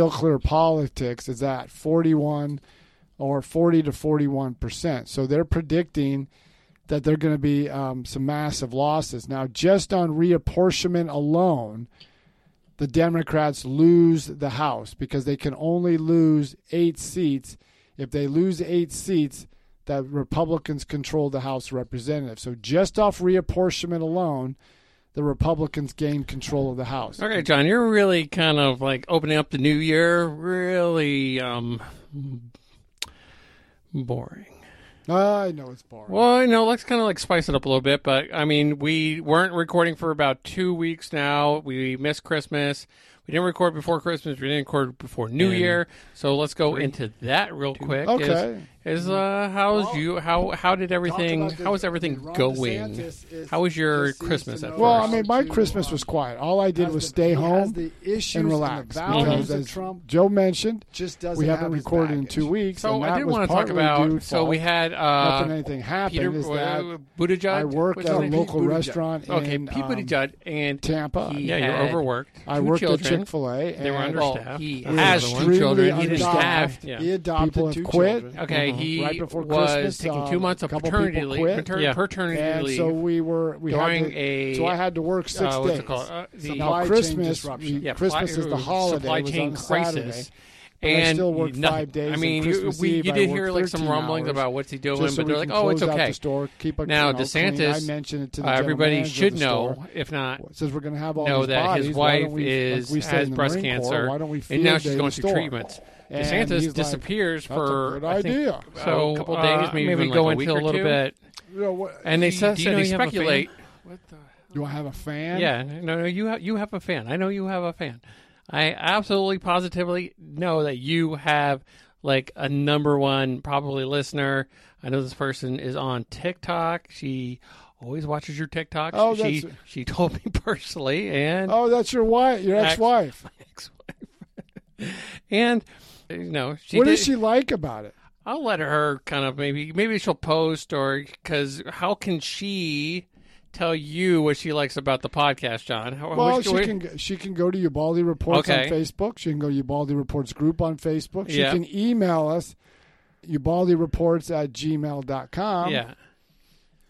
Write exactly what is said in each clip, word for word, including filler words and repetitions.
Real Clear Politics is at forty-one or forty to forty-one percent. So they're predicting that they're going to be um, some massive losses. Now, just on reapportionment alone, the Democrats lose the House because they can only lose eight seats. If they lose eight seats, that Republicans control the House of Representatives. So just off reapportionment alone, the Republicans gain control of the House. Okay, John, you're really kind of like opening up the new year, really um, boring. I know it's boring. Well, I know. Let's kind of like spice it up a little bit. But, I mean, we weren't recording for about two weeks now. We missed Christmas. We didn't record before Christmas. We didn't record before New Year. So let's go into that real quick. Okay. Is, is uh, how's well, you how how did everything the, how is everything going? Is, how was your Christmas at first? Well, I mean, my Christmas was quiet. All I did was the, stay home and relax. Because as Trump Joe mentioned, just we haven't have recorded in two weeks. So I did want to talk about. So we had uh, nothing anything happened. Peter uh, Buttigieg. I worked at a local restaurant. Okay, Pete Buttigieg and Tampa. Yeah, you're overworked. I worked at Chick. Chick-fil-A. They were understaffed. He has two children. He understaffed. Yeah. He adopted two quit. Children. Okay, mm-hmm. he right before was Christmas, taking um, two months of paternity leave. Paternity, yeah. paternity and leave. So we were we during had to, a. So I had to work six uh, what's days. It called? Uh, the now Christmas, we, yeah, Christmas supply, is the holiday. Supply chain crisis. And I still worked nothing. five days. I mean, you, we, you did hear like some rumblings about what's he doing, but so they're like, "Oh, it's okay." The store, keep a, now, you know, DeSantis, I mentioned it to the uh, everybody should the know, store, if not, says we're going to have all know these that bodies. His wife we, is like has breast Marine cancer, Corps, and now she's going through treatments. And DeSantis like, disappears for a good I think, idea. So a couple uh, days, maybe, maybe like go into a little bit. And they said they speculate. Do I have a fan? Yeah, no, no, you you have a fan. I know you have a fan. I absolutely positively know that you have like a number one probably listener. I know this person is on TikTok. She always watches your TikToks. Oh, she that's... she told me personally, and oh, that's your wife, your ex-wife, ex- ex-wife, and you know, she what did... does she like about it? I'll let her kind of maybe maybe she'll post or because how can she? Tell you what she likes about the podcast, John. How, well, she we... can she can go to Ubaldi Reports okay. on Facebook. She can go to Ubaldi Reports group on Facebook. She yeah. can email us, ubaldi reports at gmail dot com. Yeah.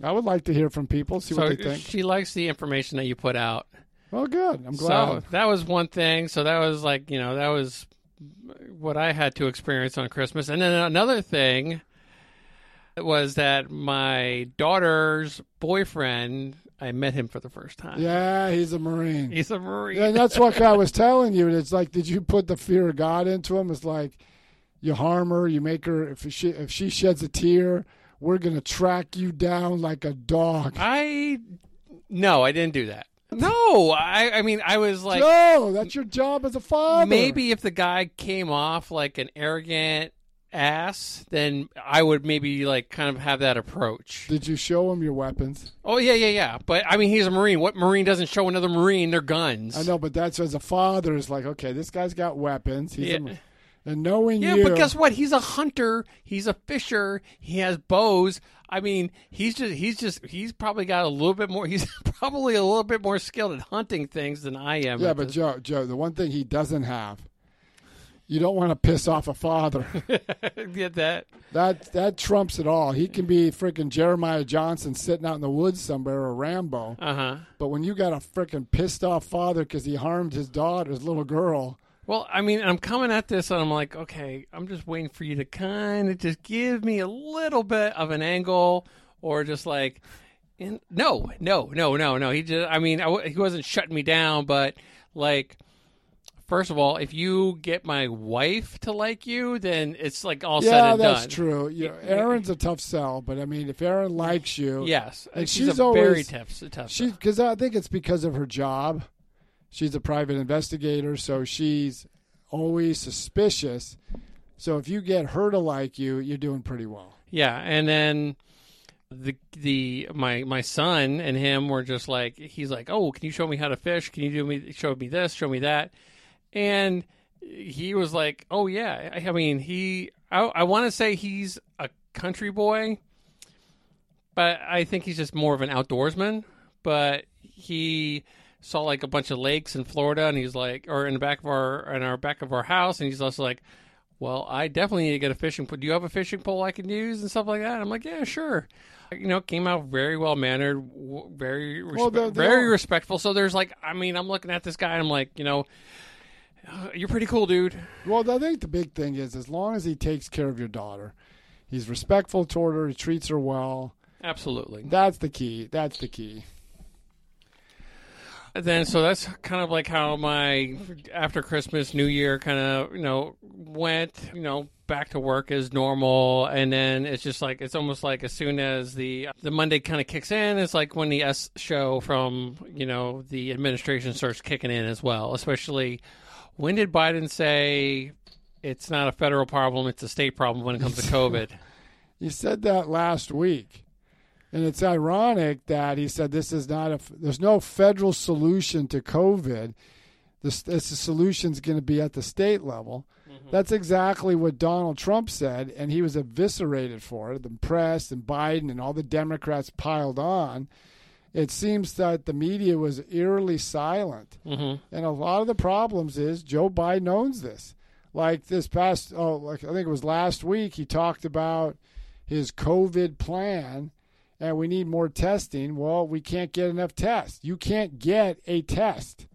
I would like to hear from people, see so what they think. She likes the information that you put out. Well, good. I'm glad. So that was one thing. So that was like, you know, that was what I had to experience on Christmas. And then another thing... was that my daughter's boyfriend, I met him for the first time. Yeah, he's a Marine. He's a Marine. And that's what I was telling you. It's like, did you put the fear of God into him? It's like, you harm her, you make her, if she, if she sheds a tear, we're going to track you down like a dog. I, no, I didn't do that. No, I, I mean, I was like. No, that's your job as a father. Maybe if the guy came off like an arrogant ass, then I would maybe like kind of have that approach. Did you show him your weapons? Oh yeah, yeah, yeah. But I mean, he's a Marine. What Marine doesn't show another Marine their guns? I know, but that's as a father is like, okay, this guy's got weapons. He's yeah. a, and knowing yeah, you, yeah. But guess what? He's a hunter. He's a fisher. He has bows. I mean, he's just he's just he's probably got a little bit more. He's probably a little bit more skilled at hunting things than I am. Yeah, but this. Joe, Joe, the one thing he doesn't have. You don't want to piss off a father. Get that? That that trumps it all. He can be freaking Jeremiah Johnson sitting out in the woods somewhere or Rambo. Uh-huh. But when you got a freaking pissed off father because he harmed his daughter, his little girl. Well, I mean, I'm coming at this and I'm like, okay, I'm just waiting for you to kind of just give me a little bit of an angle or just like, and no, no, no, no, no. He just, I mean, I, he wasn't shutting me down, but like. First of all, if you get my wife to like you, then it's like all yeah, said and done. Yeah, that's true. You know, Erin's a tough sell, but I mean, if Erin likes you, yes, and she's, she's a always, very tough, tough sell. Because I think it's because of her job. She's a private investigator, so she's always suspicious. So if you get her to like you, you're doing pretty well. Yeah, and then. The the my my son and him were just like he's like oh can you show me how to fish can you do me show me this show me that and he was like oh yeah I, I mean he I, I want to say he's a country boy but I think he's just more of an outdoorsman but he saw like a bunch of lakes in Florida, and he's like, or in the back of our, in our back of our house, and he's also like, well, I definitely need to get a fishing pole. Do you have a fishing pole I can use and stuff like that? And I'm like, yeah, sure. You know, came out very well mannered, very, respe- well, they're, they're very all- respectful. So there's like, I mean, I'm looking at this guy, and I'm like, you know, you're pretty cool, dude. Well, I think the big thing is, as long as he takes care of your daughter, he's respectful toward her, he treats her well. Absolutely. That's the key. That's the key. And then, so that's kind of like how my after Christmas, New Year kind of, you know, went, you know, back to work as normal. And then it's just like, it's almost like as soon as the the Monday kind of kicks in, it's like when the S show from, you know, the administration starts kicking in as well. Especially, when did Biden say it's not a federal problem, it's a state problem when it comes to COVID? You said that last week. And it's ironic that he said this is not a there's no federal solution to COVID. This, this solution is going to be at the state level. Mm-hmm. That's exactly what Donald Trump said, and he was eviscerated for it. The press and Biden and all the Democrats piled on. It seems that the media was eerily silent. Mm-hmm. And a lot of the problems is Joe Biden owns this. Like this past, oh, like I think it was last week, he talked about his COVID plan. And we need more testing. Well, we can't get enough tests. You can't get a test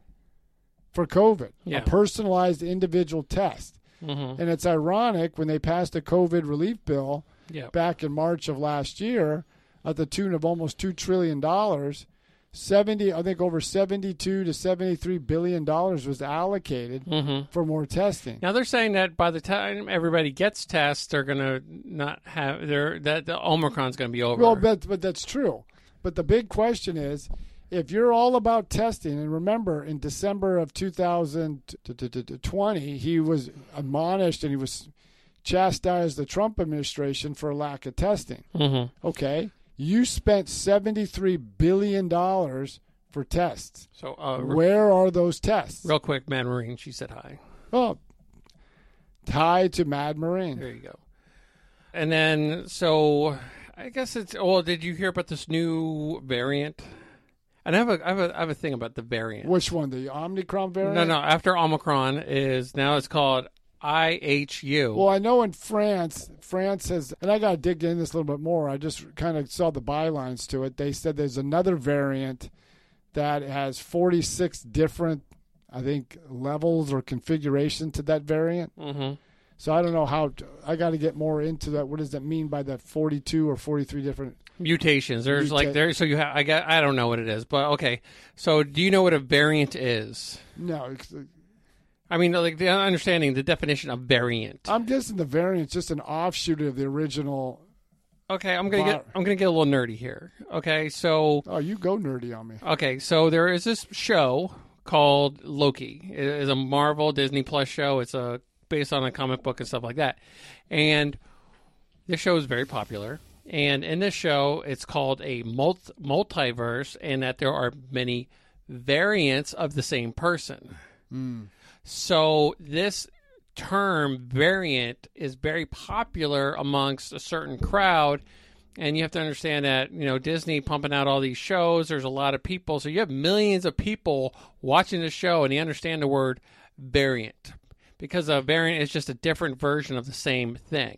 for COVID, yeah. a personalized individual test. Mm-hmm. And it's ironic when they passed a COVID relief bill yep. back in March of last year at the tune of almost two trillion dollars, seventy I think over seventy-two to seventy-three billion dollars was allocated mm-hmm. for more testing. Now they're saying that by the time everybody gets tests, they're going to not have they're that the Omicron's going to be over. Well, but, but that's true. But the big question is, if you're all about testing, and remember in December of two thousand twenty, he was admonished and he was chastised the Trump administration for lack of testing. Mm-hmm. Okay. You spent seventy-three billion dollars for tests. So uh, where are those tests? Real quick, Mad Marine, she said hi. Oh, hi to Mad Marine. There you go. And then, so I guess it's, well, did you hear about this new variant? And I have a, I have a, I have a thing about the variant. Which one? The Omicron variant? No, no. After Omicron is, now it's called I H U. Well, I know in France, France has, and I got to dig in this a little bit more. I just kind of saw the bylines to it. They said there's another variant that has forty-six different, I think, levels or configuration to that variant. Mm-hmm. So I don't know how, to, I got to get more into that. What does that mean by that forty-two or forty-three different mutations? There's muta- like, there, so you have, I got, I don't know what it is, but okay. So do you know what a variant is? No, it's, I mean, like the understanding, the definition of variant. I'm guessing the variant's just an offshoot of the original. Okay, I'm gonna vi- get I'm gonna get a little nerdy here. Okay, so oh, you go nerdy on me. Okay, so there is this show called Loki. It is a Marvel Disney Plus show. It's a based on a comic book and stuff like that. And this show is very popular. And in this show, it's called a multi- multiverse, and that there are many variants of the same person. Hmm. So this term variant is very popular amongst a certain crowd, and you have to understand that, you know, Disney pumping out all these shows, there's a lot of people. So you have millions of people watching the show, and they understand the word variant because a variant is just a different version of the same thing.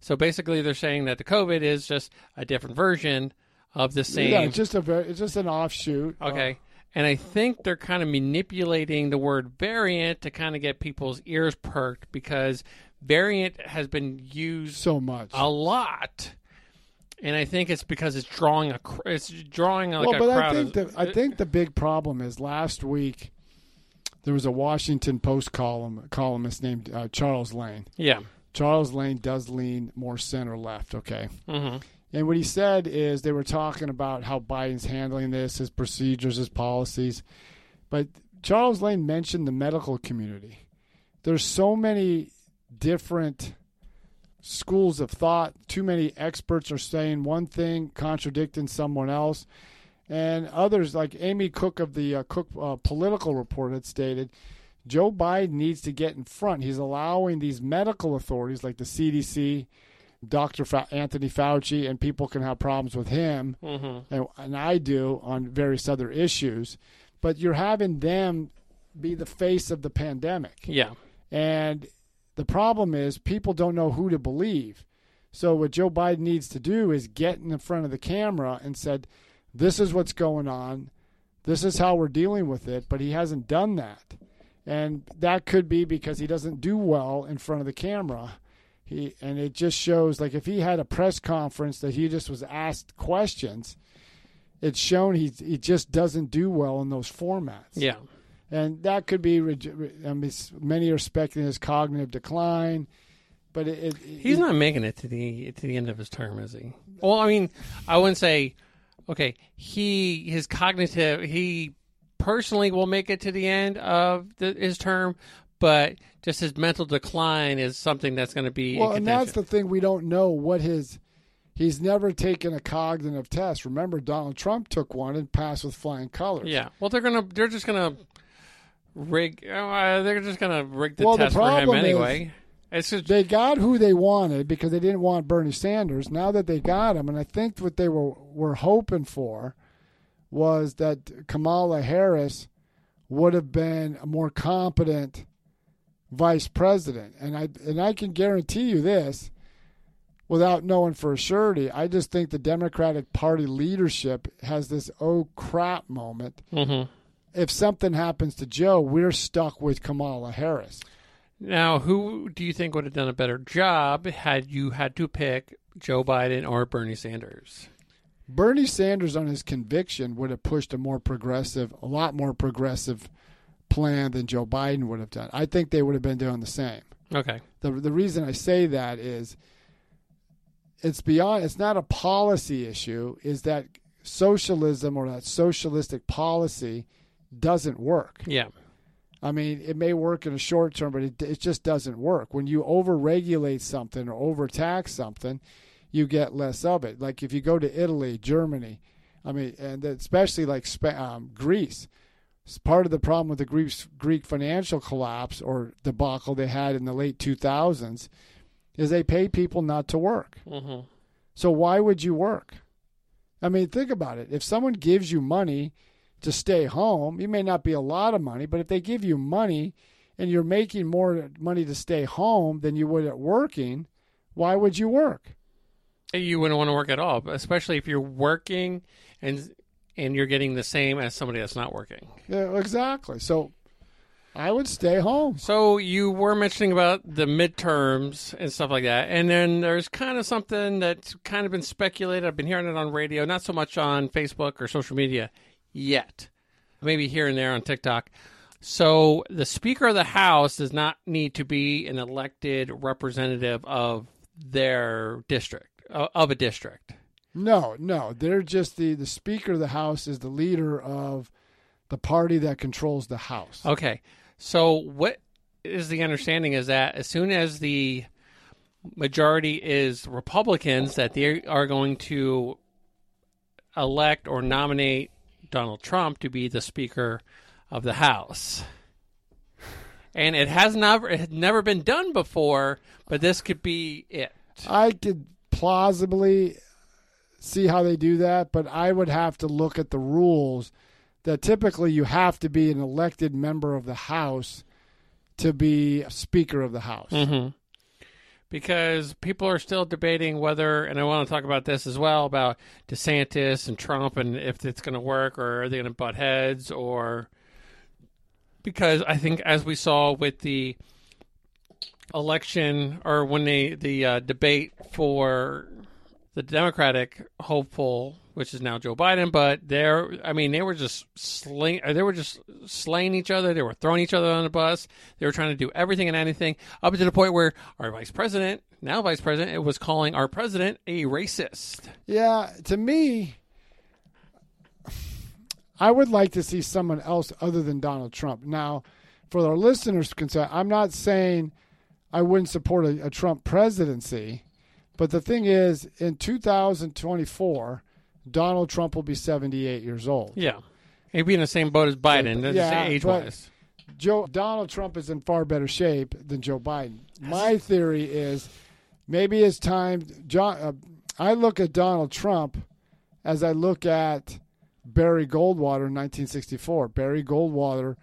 So basically they're saying that the COVID is just a different version of the same. Yeah, it's just, a, it's just an offshoot. Okay. Uh- And I think they're kind of manipulating the word variant to kind of get people's ears perked, because variant has been used so much, a lot. And I think it's because it's drawing a it's drawing like well, a but crowd. I think the, I think the big problem is last week there was a Washington Post column columnist named uh, Charles Lane. Yeah, Charles Lane does lean more center left. Okay. Mm-hmm. And what he said is they were talking about how Biden's handling this, his procedures, his policies. But Charles Lane mentioned the medical community. There's so many different schools of thought. Too many experts are saying one thing, contradicting someone else. And others, like Amy Cook of the uh, Cook uh, Political Report, had stated, Joe Biden needs to get in front. He's allowing these medical authorities like the C D C, Doctor Fa- Anthony Fauci, and people can have problems with him, mm-hmm. and, and I do on various other issues. but you're having them be the face of the pandemic. Yeah. And the problem is people don't know who to believe. So what Joe Biden needs to do is get in front of the camera and said, this is what's going on. This is how we're dealing with it. But he hasn't done that. And that could be because he doesn't do well in front of the camera. He, and it just shows, like, if he had a press conference that he just was asked questions, it's shown he he just doesn't do well in those formats. Yeah. And that could be, I mean, many are speculating his cognitive decline, but it, it, he's it, not making it to the to the end of his term, is he? Well, I mean, I wouldn't say, okay, he his cognitive he personally will make it to the end of the, his term, but just his mental decline is something that's going to be. Well, and that's the thing, we don't know what his. He's never taken a cognitive test. Remember, Donald Trump took one and passed with flying colors. Yeah. Well, they're gonna. They're just gonna. Rig, uh, they're just going to rig the well, test the for him anyway. It's just, they got who they wanted because they didn't want Bernie Sanders. Now that they got him, and I think what they were, were hoping for was that Kamala Harris would have been a more competent vice president. And I and I can guarantee you this, without knowing for surety, I just think the Democratic Party leadership has this oh crap moment. Mm-hmm. If something happens to Joe, we're stuck with Kamala Harris. Now, who do you think would have done a better job had you had to pick Joe Biden or Bernie Sanders? Bernie Sanders, on his conviction, would have pushed a more progressive, a lot more progressive plan than Joe Biden would have done. I think they would have been doing the same. Okay. The the reason I say that is it's beyond, it's not a policy issue, is that socialism or that socialistic policy doesn't work. Yeah. I mean, it may work in a short term, but it, it just doesn't work. When you over-regulate something or overtax something, you get less of it. Like if you go to Italy, Germany, I mean, and especially like um, Greece, it's part of the problem with the Greek, Greek financial collapse or debacle they had in the late two thousands is they pay people not to work. Mm-hmm. So why would you work? I mean, think about it. If someone gives you money to stay home, you may not be a lot of money, but if they give you money and you're making more money to stay home than you would at working, why would you work? You wouldn't want to work at all, especially if you're working and and you're getting the same as somebody that's not working. Yeah, exactly. So I would stay home. So you were mentioning about the midterms and stuff like that. And then there's kind of something that's kind of been speculated. I've been hearing it on radio, not so much on Facebook or social media yet, maybe here and there on TikTok. So the Speaker of the House does not need to be an elected representative of their district, of a district. No, no. They're just the, the Speaker of the House is the leader of the party that controls the House. Okay. So what is the understanding is that as soon as the majority is Republicans, that they are going to elect or nominate Donald Trump to be the Speaker of the House. And it has never it had never been done before, but this could be it. I could plausibly see how they do that, but I would have to look at the rules that typically you have to be an elected member of the House to be Speaker of the House. Mm-hmm. Because people are still debating whether, and I want to talk about this as well, about DeSantis and Trump and if it's going to work or are they going to butt heads or... Because I think as we saw with the election or when they, the uh, debate for the Democratic hopeful, which is now Joe Biden, but they're, I mean, they were just sling, they were just slaying each other. They were throwing each other on the bus. They were trying to do everything and anything up to the point where our vice president, now vice president, it was calling our president a racist. Yeah. To me, I would like to see someone else other than Donald Trump. Now, for our listeners' concern, I'm not saying I wouldn't support a, a Trump presidency, but the thing is, in two thousand twenty-four, Donald Trump will be seventy-eight years old. Yeah. He'd be in the same boat as Biden. That's yeah, age-wise. Joe, Donald Trump is in far better shape than Joe Biden. My theory is maybe it's time. John, uh, I look at Donald Trump as I look at Barry Goldwater in nineteen sixty-four. Barry Goldwater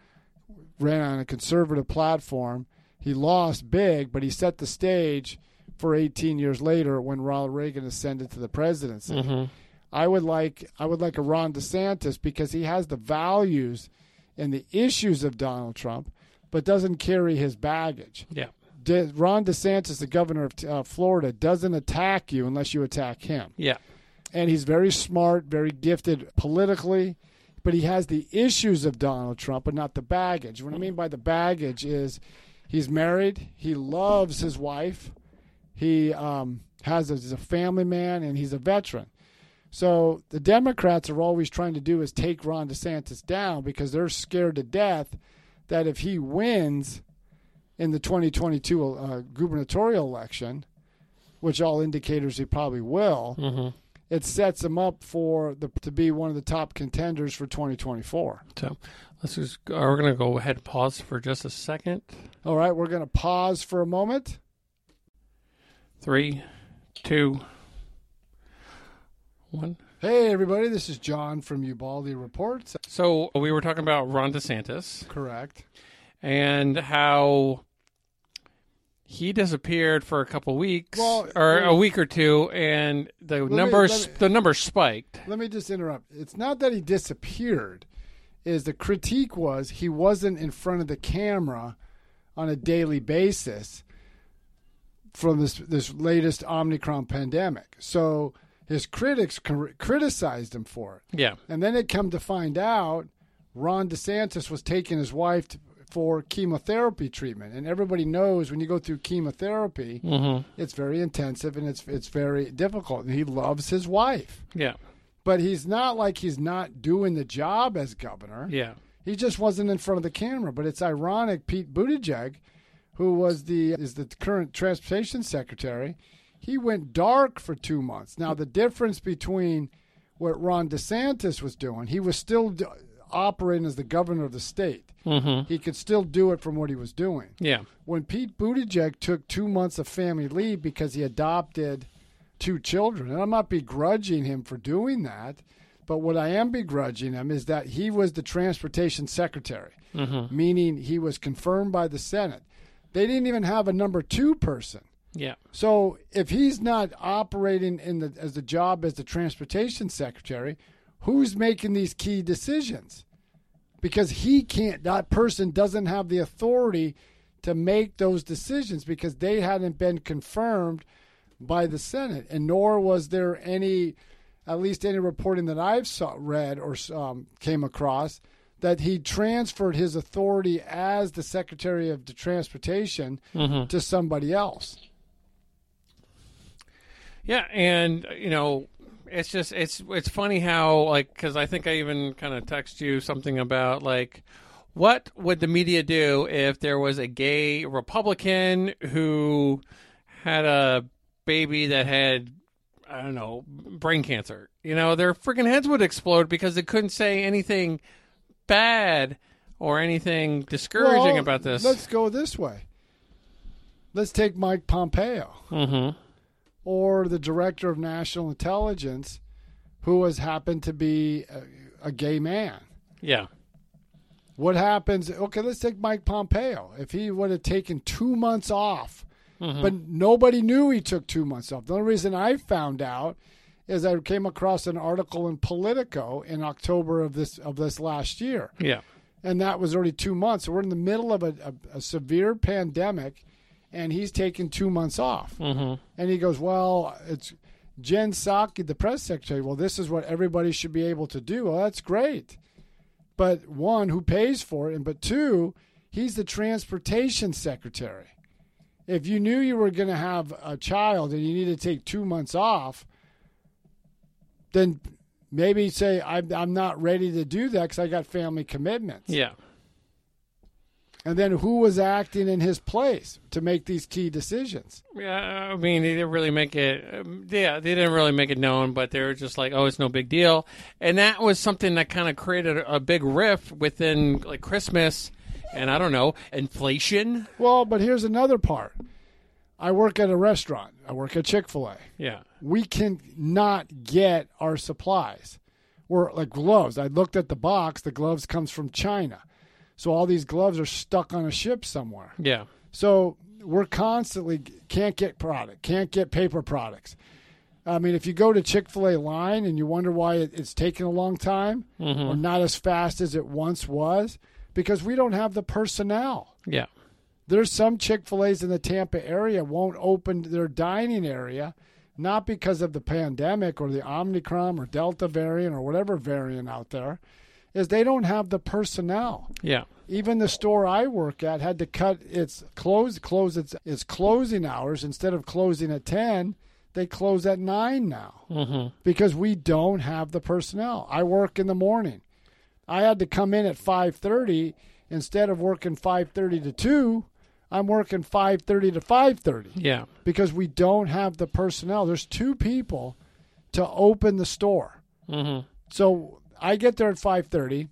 ran on a conservative platform. He lost big, but he set the stage for eighteen years later when Ronald Reagan ascended to the presidency. Mm-hmm. I would like I would like a Ron DeSantis because he has the values and the issues of Donald Trump, but doesn't carry his baggage. Yeah. De, Ron DeSantis, the governor of uh, Florida, doesn't attack you unless you attack him. Yeah. And he's very smart, very gifted politically, but he has the issues of Donald Trump, but not the baggage. What I mean by the baggage is he's married, he loves his wife, he um, has a, he's a family man, and he's a veteran. So the Democrats are always trying to do is take Ron DeSantis down because they're scared to death that if he wins in the twenty twenty-two uh, gubernatorial election, which all indicators he probably will, mm-hmm. it sets him up for the to be one of the top contenders for twenty twenty-four. So let's just, we're going to go ahead and pause for just a second. All right, we're going to pause for a moment. Three, two, one. Hey, everybody, this is John from Ubaldi Reports. So we were talking about Ron DeSantis. Correct. And how he disappeared for a couple weeks, well, or a week or two, and the numbers me, me, the numbers spiked. Let me just interrupt. It's not that he disappeared. Is the critique was he wasn't in front of the camera on a daily basis from this this latest Omicron pandemic. So his critics criticized him for it. Yeah. And then it come to find out Ron DeSantis was taking his wife to for chemotherapy treatment. And everybody knows when you go through chemotherapy, mm-hmm. it's very intensive and it's it's very difficult. And he loves his wife. Yeah. But he's not like he's not doing the job as governor. Yeah. He just wasn't in front of the camera. But it's ironic, Pete Buttigieg, who was the is the current transportation secretary, he went dark for two months. Now, the difference between what Ron DeSantis was doing, he was still do- operating as the governor of the state. Mm-hmm. He could still do it from what he was doing. Yeah. When Pete Buttigieg took two months of family leave because he adopted two children, and I'm not begrudging him for doing that, but what I am begrudging him is that he was the transportation secretary, mm-hmm. meaning he was confirmed by the Senate. They didn't even have a number two person. Yeah. So if he's not operating in the as the job as the transportation secretary, who's making these key decisions? Because he can't, that person doesn't have the authority to make those decisions because they hadn't been confirmed by the Senate. And nor was there any, at least any reporting that I've saw, read or um, came across, that he transferred his authority as the Secretary of the Transportation mm-hmm. to somebody else. Yeah, and, you know, It's just it's it's funny how, like, because I think I even kind of text you something about, like, what would the media do if there was a gay Republican who had a baby that had, I don't know, brain cancer? You know, their freaking heads would explode because they couldn't say anything bad or anything discouraging well, about this. Let's go this way. Let's take Mike Pompeo. Mm-hmm. Or the director of national intelligence, who has happened to be a, a gay man. Yeah. What happens? Okay, let's take Mike Pompeo. If he would have taken two months off, mm-hmm. but nobody knew he took two months off. The only reason I found out is I came across an article in Politico in October of this of this last year. Yeah. And that was already two months. So we're in the middle of a, a, a severe pandemic. And he's taken two months off. Mm-hmm. And he goes, well, it's Jen Psaki, the press secretary. Well, this is what everybody should be able to do. Well, that's great. But one, who pays for it? And but two, he's the transportation secretary. If you knew you were going to have a child and you need to take two months off, then maybe say, I'm, I'm not ready to do that because I got family commitments. Yeah. And then who was acting in his place to make these key decisions? Yeah, I mean, they didn't really make it. Yeah, they didn't really make it known, but they were just like, "Oh, it's no big deal." And that was something that kind of created a big rift within, like, Christmas, and I don't know, inflation. Well, but here's another part. I work at a restaurant. I work at Chick-fil-A. Yeah, we can not get our supplies. were like gloves. I looked at the box. The gloves comes from China. So all these gloves are stuck on a ship somewhere. Yeah. So we're constantly can't get product, can't get paper products. I mean, if you go to Chick-fil-A line and you wonder why it, it's taking a long time mm-hmm. or not as fast as it once was, because we don't have the personnel. Yeah. There's some Chick-fil-A's in the Tampa area won't open their dining area, not because of the pandemic or the Omicron or Delta variant or whatever variant out there, is they don't have the personnel. Yeah. Even the store I work at had to cut its close close its its closing hours. Instead of closing at ten, they close at nine now mm-hmm. because we don't have the personnel. I work in the morning. I had to come in at five thirty. Instead of working five thirty to two, I'm working five thirty to five thirty. Yeah. Because we don't have the personnel. There's two people to open the store. Mm-hmm. So I get there at five thirty.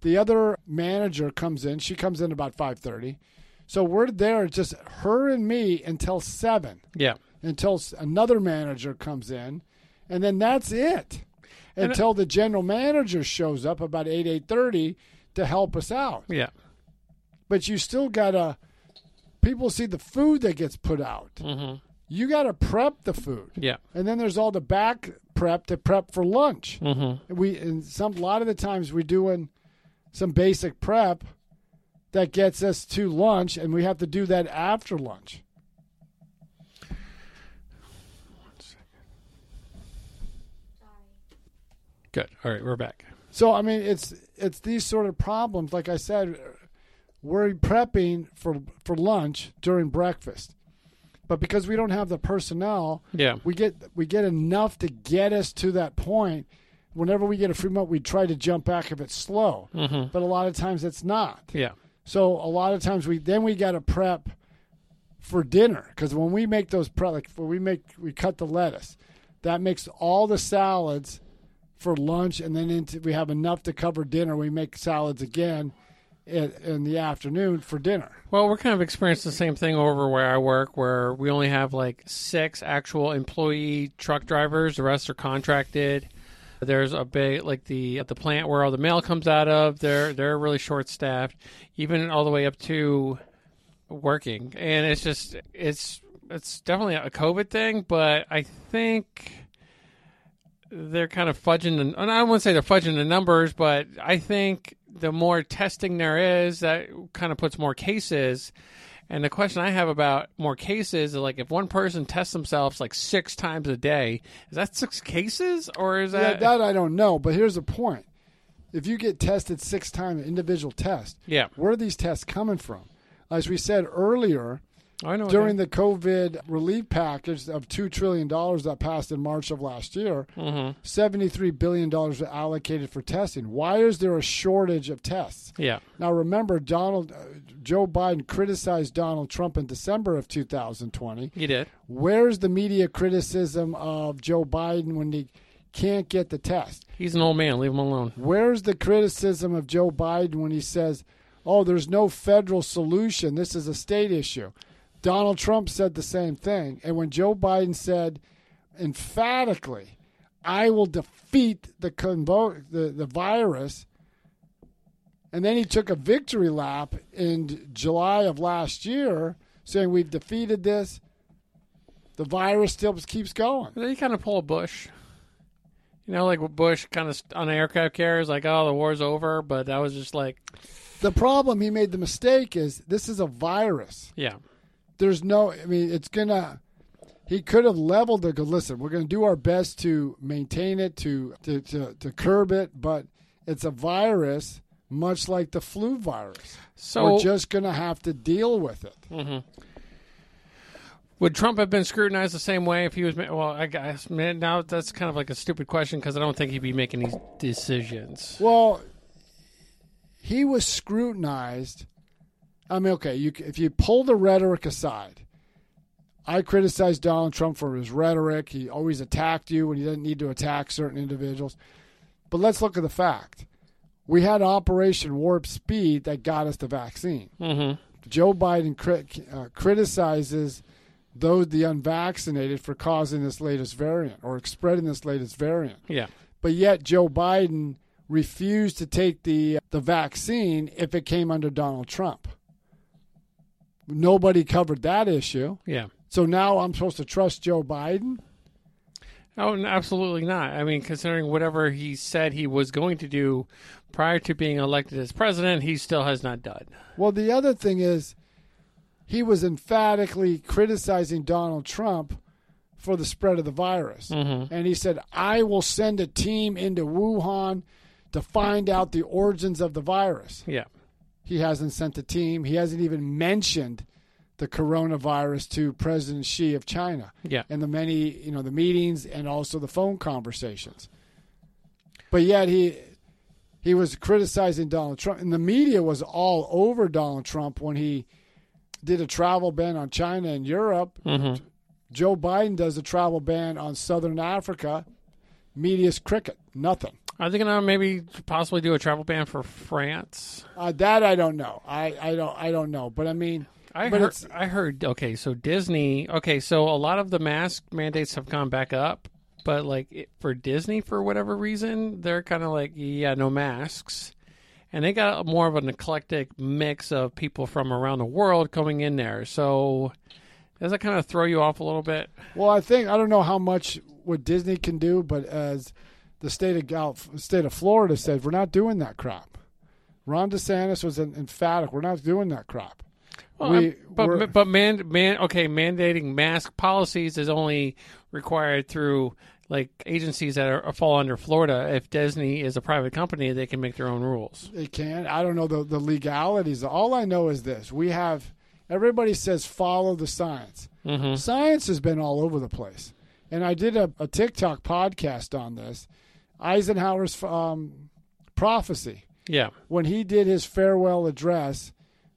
The other manager comes in. She comes in about five thirty. So we're there, just her and me, until seven. Yeah. Until another manager comes in. And then that's it. And until it, the general manager shows up about eight, eight thirty to help us out. Yeah. But you still got to, people see the food that gets put out. Mm-hmm. You got to prep the food. Yeah. And then there's all the back prep to prep for lunch. Mm-hmm. We and some a lot of the times we're doing some basic prep that gets us to lunch, and we have to do that after lunch. One second. Sorry. Good. All right, we're back. So, I mean, it's it's these sort of problems. Like I said, we're prepping for, for lunch during breakfast. But because we don't have the personnel, yeah. we get we get enough to get us to that point. Whenever we get a free moment, we try to jump back if it's slow. Mm-hmm. But a lot of times it's not. Yeah. So a lot of times we then we got to prep for dinner, because when we make those prep, like when we make we cut the lettuce, that makes all the salads for lunch, and then into, we have enough to cover dinner. We make salads again in, in the afternoon for dinner. Well, we're kind of experiencing the same thing over where I work, where we only have like six actual employee truck drivers. The rest are contracted. There's a big, like the at the plant where all the mail comes out of, they're they're really short-staffed, even all the way up to working. And it's just, it's it's definitely a COVID thing, but I think they're kind of fudging, and I don't want to say they're fudging the numbers, but I think the more testing there is, that kind of puts more cases. And the question I have about more cases is, like, if one person tests themselves like six times a day, is that six cases, or is that... Yeah, that I don't know, but here's the point. If you get tested six times, an individual test, yeah. where are these tests coming from? As we said earlier, I know during the COVID relief package of two trillion dollars that passed in March of last year, mm-hmm. seventy-three billion dollars was allocated for testing. Why is there a shortage of tests? Yeah. Now, remember, Donald uh, Joe Biden criticized Donald Trump in December of two thousand twenty. He did. Where's the media criticism of Joe Biden when he can't get the test? He's an old man. Leave him alone. Where's the criticism of Joe Biden when he says, oh, there's no federal solution, this is a state issue? Donald Trump said the same thing. And when Joe Biden said emphatically, I will defeat the convo- the, the virus, and then he took a victory lap in July of last year saying we've defeated this, the virus still keeps going. Then you kind of pull a Bush. You know, like Bush kind of on aircraft carriers, like, oh, the war's over, but that was just like... The problem, he made the mistake, is this is a virus. Yeah. There's no, I mean, it's going to, he could have leveled it. Listen, we're going to do our best to maintain it, to, to to to curb it, but it's a virus, much like the flu virus. So we're just going to have to deal with it. Mm-hmm. Would Trump have been scrutinized the same way if he was, well, I guess, man, now that's kind of like a stupid question, because I don't think he'd be making these decisions. Well, he was scrutinized. I mean, okay, you, if you pull the rhetoric aside, I criticized Donald Trump for his rhetoric. He always attacked you when he didn't need to attack certain individuals. But let's look at the fact. We had Operation Warp Speed that got us the vaccine. Mm-hmm. Joe Biden crit, uh, criticizes those the unvaccinated for causing this latest variant or spreading this latest variant. Yeah. But yet Joe Biden refused to take the the vaccine if it came under Donald Trump. Nobody covered that issue. Yeah. So now I'm supposed to trust Joe Biden? Oh, absolutely not. I mean, considering whatever he said he was going to do prior to being elected as president, he still has not done. Well, the other thing is he was emphatically criticizing Donald Trump for the spread of the virus. Mm-hmm. And he said, I will send a team into Wuhan to find out the origins of the virus. Yeah. He hasn't sent a team. He hasn't even mentioned the coronavirus to President Xi of China. Yeah. And the many, you know, the meetings and also the phone conversations. But yet he he was criticizing Donald Trump. And the media was all over Donald Trump when he did a travel ban on China and Europe. Mm-hmm. Joe Biden does a travel ban on Southern Africa. Media's cricket. Nothing. Are they going to maybe possibly do a travel ban for France? Uh, that I don't know. I, I don't I don't know. But I mean, I but heard. It's, I heard. Okay, so Disney. Okay, so a lot of the mask mandates have gone back up, but like it, for Disney, for whatever reason, they're kind of like, yeah, no masks, and they got more of an eclectic mix of people from around the world coming in there. So does that kind of throw you off a little bit? Well, I think I don't know how much what Disney can do, but as the state of state of Florida said, we're not doing that crap. Ron DeSantis was emphatic. We're not doing that crap. Well, we, but but man, man, okay, mandating mask policies is only required through like agencies that are, fall under Florida. If Disney is a private company, they can make their own rules. They can. I don't know the, the legalities. All I know is this: we have everybody says follow the science. Mm-hmm. Science has been all over the place, and I did a, a TikTok podcast on this. Eisenhower's um, prophecy. Yeah. When he did his farewell address,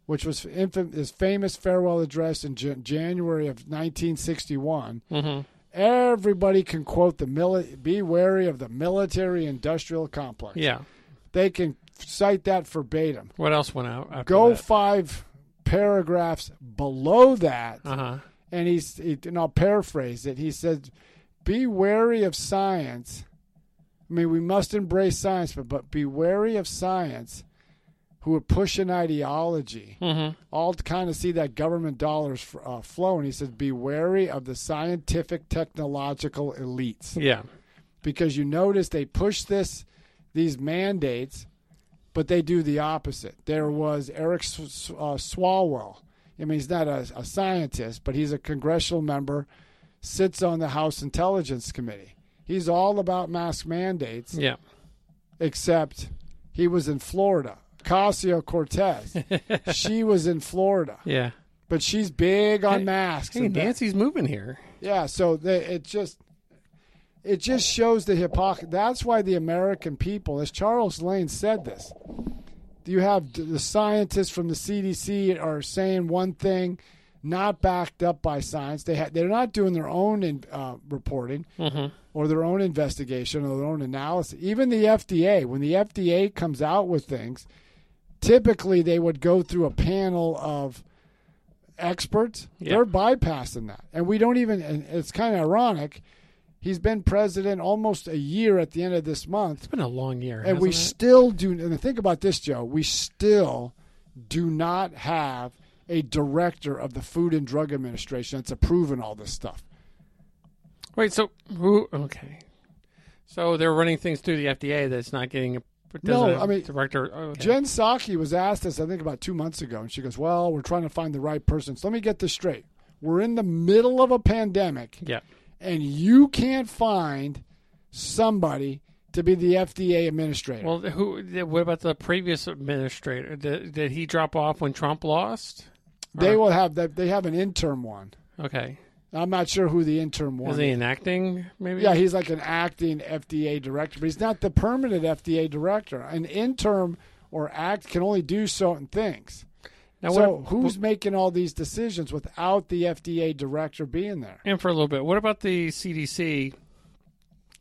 which was infam- his famous farewell address in J- January of nineteen sixty-one, mm-hmm. Everybody can quote the mili- be wary of the military-industrial complex. Yeah. They can cite that verbatim. What else went out after Go that? Five paragraphs below that, uh-huh. and, he's, he, and I'll paraphrase it. He said, be wary of science. I mean, we must embrace science, but, but be wary of science who would push an ideology. Mm-hmm. All to kind of see that government dollars uh, flow. And he says, be wary of the scientific technological elites. Yeah. Because you notice they push this, these mandates, but they do the opposite. There was Eric uh, Swalwell. I mean, he's not a, a scientist, but he's a congressional member, sits on the House Intelligence Committee. He's all about mask mandates. Yeah. Except he was in Florida. Ocasio-Cortez. She was in Florida. Yeah. But she's big on hey, masks. Hey, Nancy's that. moving here. Yeah, so they, it just it just shows the hypocrisy. That's why the American people, as Charles Lane said this, you have the scientists from the C D C are saying one thing, not backed up by science. They ha- they're not doing their own in, uh, reporting mm-hmm. or their own investigation or their own analysis. Even the F D A, when the F D A comes out with things, typically they would go through a panel of experts. Yeah. They're bypassing that. And we don't even, and it's kind of ironic, he's been president almost a year at the end of this month. It's been a long year. And we it? still do, and think about this, Joe, we still do not have a director of the Food and Drug Administration that's approving all this stuff. Wait, so who? Okay, so they're running things through the F D A that's not getting a no. I mean, director. Okay. Jen Psaki was asked this, I think, about two months ago, and she goes, "Well, we're trying to find the right person." So let me get this straight: we're in the middle of a pandemic, yeah, and you can't find somebody to be the F D A administrator. Well, who? What about the previous administrator? Did, did he drop off when Trump lost? They or? will have that. They have an interim one. Okay, I'm not sure who the interim one is. He is he an acting? Maybe. Yeah, he's like an acting F D A director, but he's not the permanent F D A director. An interim or act can only do certain things. Now, so what, who's but, making all these decisions without the F D A director being there? And for a little bit, what about the C D C?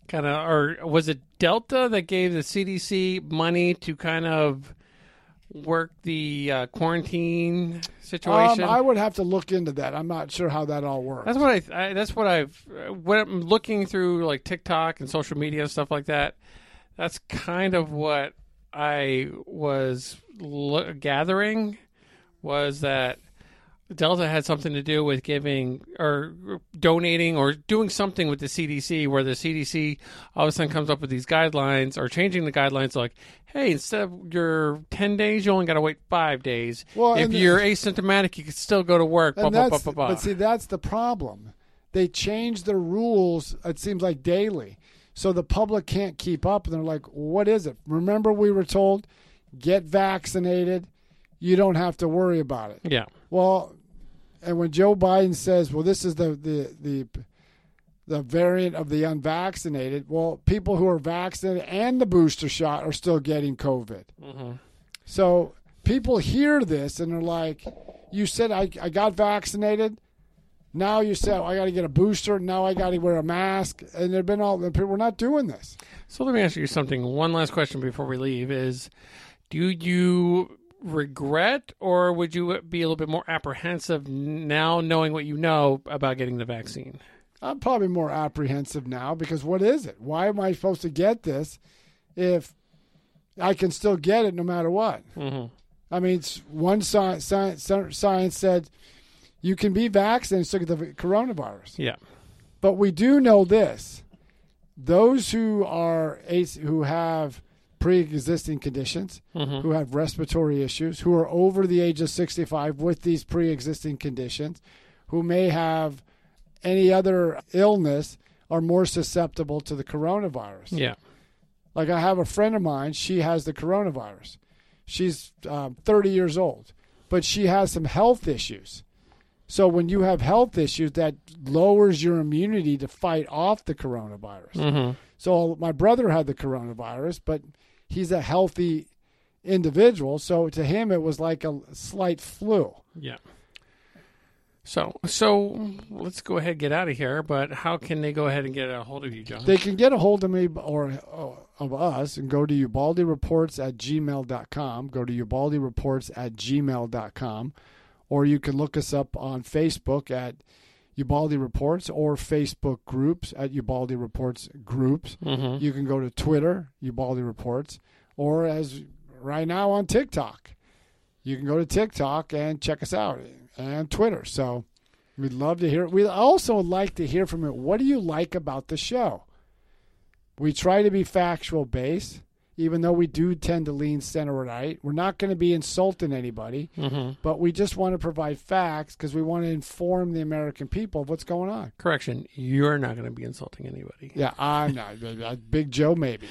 Kind of, or was it Delta that gave the C D C money to kind of work the uh, quarantine situation? Um, I would have to look into that. I'm not sure how that all works. That's what I. I that's what I've. When I'm looking through like TikTok and social media and stuff like that, that's kind of what I was lo- gathering was that Delta had something to do with giving or donating or doing something with the C D C, where the C D C all of a sudden comes up with these guidelines or changing the guidelines like, hey, instead of your ten days, you only got to wait five days. Well, if you're the, asymptomatic, you can still go to work. Bah, bah, bah, bah, bah. But see, that's the problem. They change the rules, it seems like, daily. So the public can't keep up. And they're like, what is it? Remember we were told, get vaccinated. You don't have to worry about it. Yeah. Well, and when Joe Biden says, well, this is the, the, the, the variant of the unvaccinated, well, people who are vaccinated and the booster shot are still getting COVID. Mm-hmm. So people hear this and they're like, you said I, I got vaccinated. Now you said, oh, I got to get a booster. Now I got to wear a mask. And there've been all the people, we're not doing this. So let me ask you something. One last question before we leave is, do you regret, or would you be a little bit more apprehensive now knowing what you know about getting the vaccine? I'm probably more apprehensive now because what is it? Why am I supposed to get this if I can still get it no matter what? Mm-hmm. I mean, one science, science, science said you can be vaccinated and still get the coronavirus. Yeah. But we do know this. Those who are who have pre-existing conditions, mm-hmm. who have respiratory issues, who are over the age of sixty-five with these pre-existing conditions, who may have any other illness, are more susceptible to the coronavirus. Yeah. Like I have a friend of mine, she has the coronavirus. She's um, thirty years old, but she has some health issues. So when you have health issues, that lowers your immunity to fight off the coronavirus. Mm-hmm. So my brother had the coronavirus, but he's a healthy individual, so to him it was like a slight flu. Yeah. So so let's go ahead and get out of here, but how can they go ahead and get a hold of you, John? They can get a hold of me or, or of us and go to Ubaldi Reports at gmail dot com. Go to Ubaldi Reports at gmail dot com. Or you can look us up on Facebook at Ubaldi Reports or Facebook groups at Ubaldi Reports groups. Mm-hmm. You can go to Twitter, Ubaldi Reports, or as right now on TikTok. You can go to TikTok and check us out and Twitter. So we'd love to hear. We'd also like to hear from you. What do you like about the show? We try to be factual based, even though we do tend to lean center right. We're not going to be insulting anybody, mm-hmm. but we just want to provide facts because we want to inform the American people of what's going on. Correction, you're not going to be insulting anybody. Yeah, I'm not. Big Joe, maybe.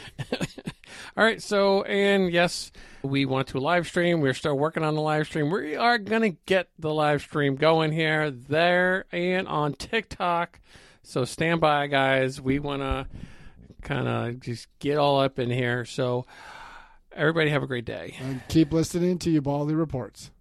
All right, so, and yes, we want to live stream. We're still working on the live stream. We are going to get the live stream going here, there, and on TikTok. So stand by, guys. We want to kind of just get all up in here. So everybody have a great day. And keep listening to Ubaldi Reports.